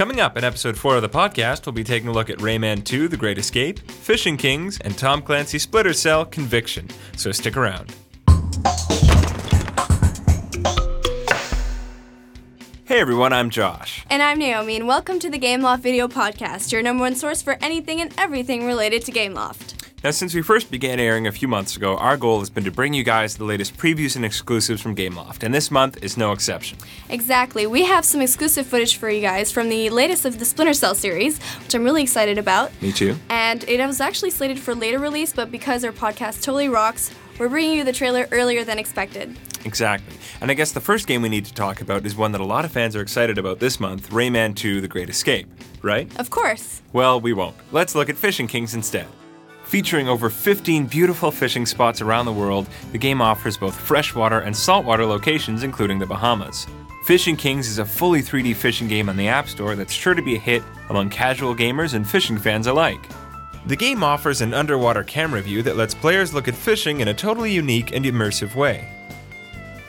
Coming up in episode 4 of the podcast, we'll be taking a look at Rayman 2, The Great Escape, Fishing Kings, and Tom Clancy's Splinter Cell, Conviction. So stick around. Hey everyone, I'm Josh. And I'm Naomi, and welcome to the Gameloft Video Podcast, your number one source for anything and everything related to Gameloft. Now, since we first began airing a few months ago, our goal has been to bring you guys the latest previews and exclusives from Gameloft, and this month is no exception. Exactly. We have some exclusive footage for you guys from the latest of the Splinter Cell series, which I'm really excited about. Me too. And it was actually slated for later release, but because our podcast totally rocks, we're bringing you the trailer earlier than expected. Exactly. And I guess the first game we need to talk about is one that a lot of fans are excited about this month, Rayman 2: The Great Escape, right? Of course. Well, we won't. Let's look at Fishing Kings instead. Featuring over 15 beautiful fishing spots around the world, the game offers both freshwater and saltwater locations, including the Bahamas. Fishing Kings is a fully 3D fishing game on the App Store that's sure to be a hit among casual gamers and fishing fans alike. The game offers an underwater camera view that lets players look at fishing in a totally unique and immersive way.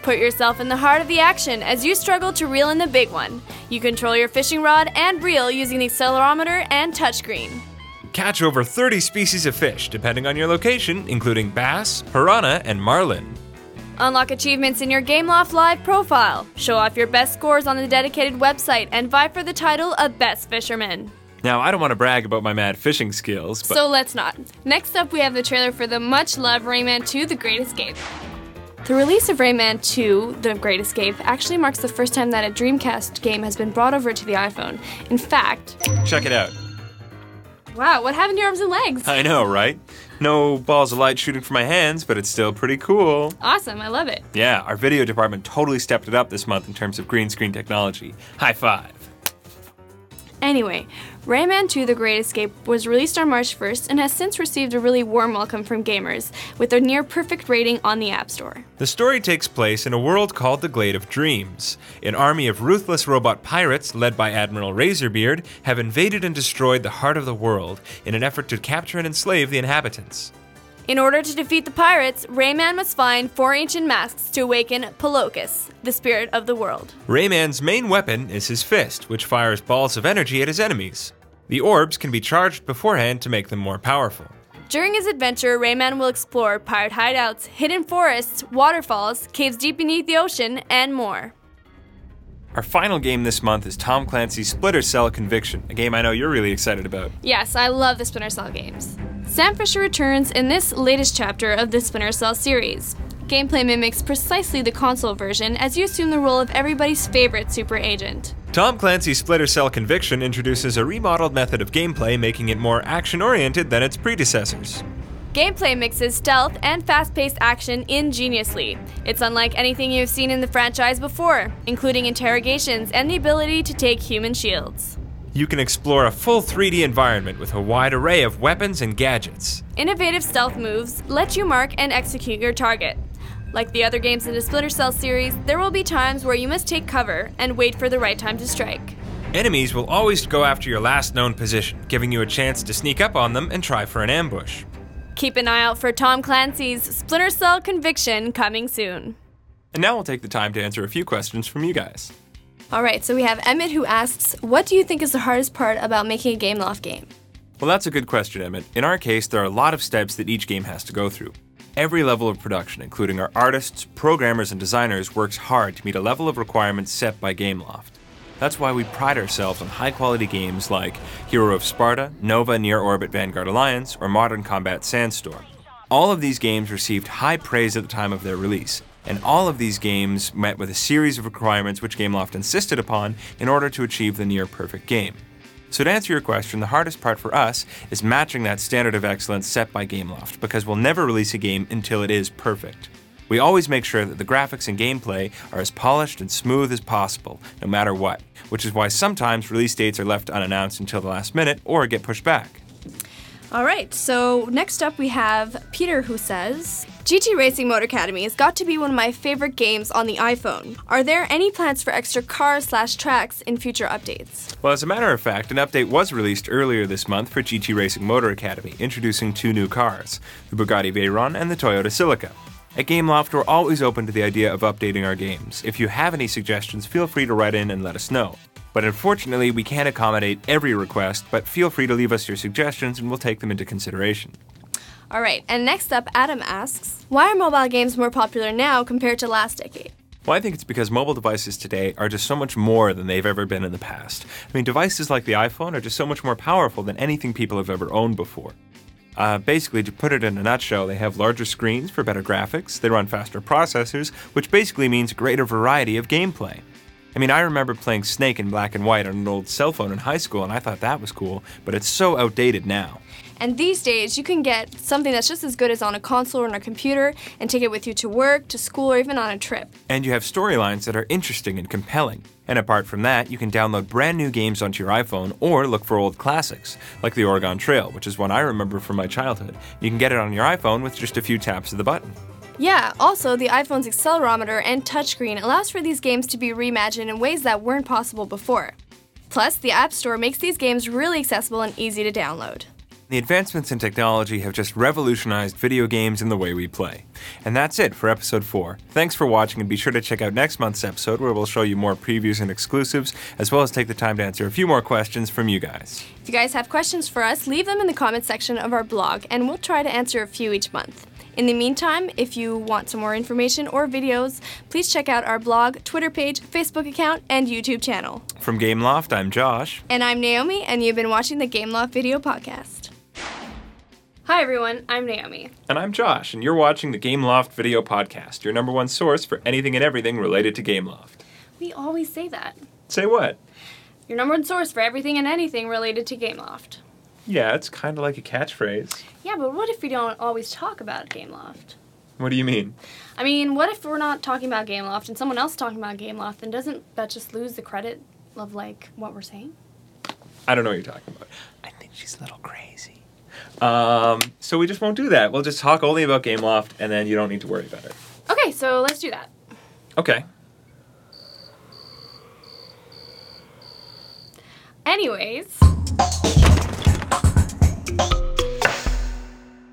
Put yourself in the heart of the action as you struggle to reel in the big one. You control your fishing rod and reel using the accelerometer and touchscreen. Catch over 30 species of fish, depending on your location, including bass, piranha, and marlin. Unlock achievements in your Gameloft Live profile. Show off your best scores on the dedicated website and vie for the title of Best Fisherman. Now, I don't want to brag about my mad fishing skills, but... So let's not. Next up, we have the trailer for the much-loved Rayman 2: The Great Escape. The release of Rayman 2: The Great Escape actually marks the first time that a Dreamcast game has been brought over to the iPhone. In fact... Check it out. Wow, what happened to your arms and legs? I know, right? No balls of light shooting from my hands, but it's still pretty cool. Awesome, I love it. Yeah, our video department totally stepped it up this month in terms of green screen technology. High five. Anyway, Rayman 2: The Great Escape was released on March 1st and has since received a really warm welcome from gamers, with a near-perfect rating on the App Store. The story takes place in a world called the Glade of Dreams. An army of ruthless robot pirates, led by Admiral Razorbeard, have invaded and destroyed the heart of the world in an effort to capture and enslave the inhabitants. In order to defeat the pirates, Rayman must find 4 ancient masks to awaken Polokus, the spirit of the world. Rayman's main weapon is his fist, which fires balls of energy at his enemies. The orbs can be charged beforehand to make them more powerful. During his adventure, Rayman will explore pirate hideouts, hidden forests, waterfalls, caves deep beneath the ocean, and more. Our final game this month is Tom Clancy's Splinter Cell: Conviction, a game I know you're really excited about. Yes, I love the Splinter Cell games. Sam Fisher returns in this latest chapter of the Splinter Cell series. Gameplay mimics precisely the console version as you assume the role of everybody's favorite super agent. Tom Clancy's Splinter Cell: Conviction introduces a remodeled method of gameplay, making it more action-oriented than its predecessors. Gameplay mixes stealth and fast-paced action ingeniously. It's unlike anything you've seen in the franchise before, including interrogations and the ability to take human shields. You can explore a full 3D environment with a wide array of weapons and gadgets. Innovative stealth moves let you mark and execute your target. Like the other games in the Splinter Cell series, there will be times where you must take cover and wait for the right time to strike. Enemies will always go after your last known position, giving you a chance to sneak up on them and try for an ambush. Keep an eye out for Tom Clancy's Splinter Cell: Conviction coming soon. And now we'll take the time to answer a few questions from you guys. All right, so we have Emmett, who asks, what do you think is the hardest part about making a Gameloft game? Well, that's a good question, Emmett. In our case, there are a lot of steps that each game has to go through. Every level of production, including our artists, programmers, and designers, works hard to meet a level of requirements set by Gameloft. That's why we pride ourselves on high-quality games like Hero of Sparta, Nova Near-Orbit Vanguard Alliance, or Modern Combat Sandstorm. All of these games received high praise at the time of their release, and all of these games met with a series of requirements which Gameloft insisted upon in order to achieve the near-perfect game. So to answer your question, the hardest part for us is matching that standard of excellence set by Gameloft, because we'll never release a game until it is perfect. We always make sure that the graphics and gameplay are as polished and smooth as possible, no matter what, which is why sometimes release dates are left unannounced until the last minute or get pushed back. All right, so next up we have Peter, who says, GT Racing Motor Academy has got to be one of my favorite games on the iPhone. Are there any plans for extra cars/tracks in future updates? Well, as a matter of fact, an update was released earlier this month for GT Racing Motor Academy, introducing 2 new cars, the Bugatti Veyron and the Toyota Celica. At Gameloft, we're always open to the idea of updating our games. If you have any suggestions, feel free to write in and let us know. But unfortunately, we can't accommodate every request, but feel free to leave us your suggestions and we'll take them into consideration. Alright, and next up, Adam asks, why are mobile games more popular now compared to last decade? Well, I think it's because mobile devices today are just so much more than they've ever been in the past. I mean, devices like the iPhone are just so much more powerful than anything people have ever owned before. Basically, to put it in a nutshell, they have larger screens for better graphics, they run faster processors, which basically means greater variety of gameplay. I mean, I remember playing Snake in black and white on an old cell phone in high school, and I thought that was cool, but it's so outdated now. And these days, you can get something that's just as good as on a console or on a computer, and take it with you to work, to school, or even on a trip. And you have storylines that are interesting and compelling. And apart from that, you can download brand new games onto your iPhone, or look for old classics, like The Oregon Trail, which is one I remember from my childhood. You can get it on your iPhone with just a few taps of the button. Yeah, also, the iPhone's accelerometer and touchscreen allows for these games to be reimagined in ways that weren't possible before. Plus, the App Store makes these games really accessible and easy to download. The advancements in technology have just revolutionized video games and the way we play. And that's it for episode 4. Thanks for watching, and be sure to check out next month's episode where we'll show you more previews and exclusives, as well as take the time to answer a few more questions from you guys. If you guys have questions for us, leave them in the comments section of our blog, and we'll try to answer a few each month. In the meantime, if you want some more information or videos, please check out our blog, Twitter page, Facebook account, and YouTube channel. From Gameloft, I'm Josh. And I'm Naomi, and you've been watching the Gameloft Video Podcast. Hi everyone, I'm Naomi. And I'm Josh, and you're watching the Gameloft Video Podcast, your #1 source for anything and everything related to Gameloft. We always say that. Say what? Your #1 source for everything and anything related to Gameloft. Yeah, it's kind of like a catchphrase. Yeah, but what if we don't always talk about Gameloft? What do you mean? I mean, what if we're not talking about Gameloft and someone else is talking about Gameloft, then doesn't that just lose the credit of, like, what we're saying? I don't know what you're talking about. I think she's a little crazy. So we just won't do that. We'll just talk only about Gameloft, and then you don't need to worry about it. Okay, so let's do that. Okay. Anyways...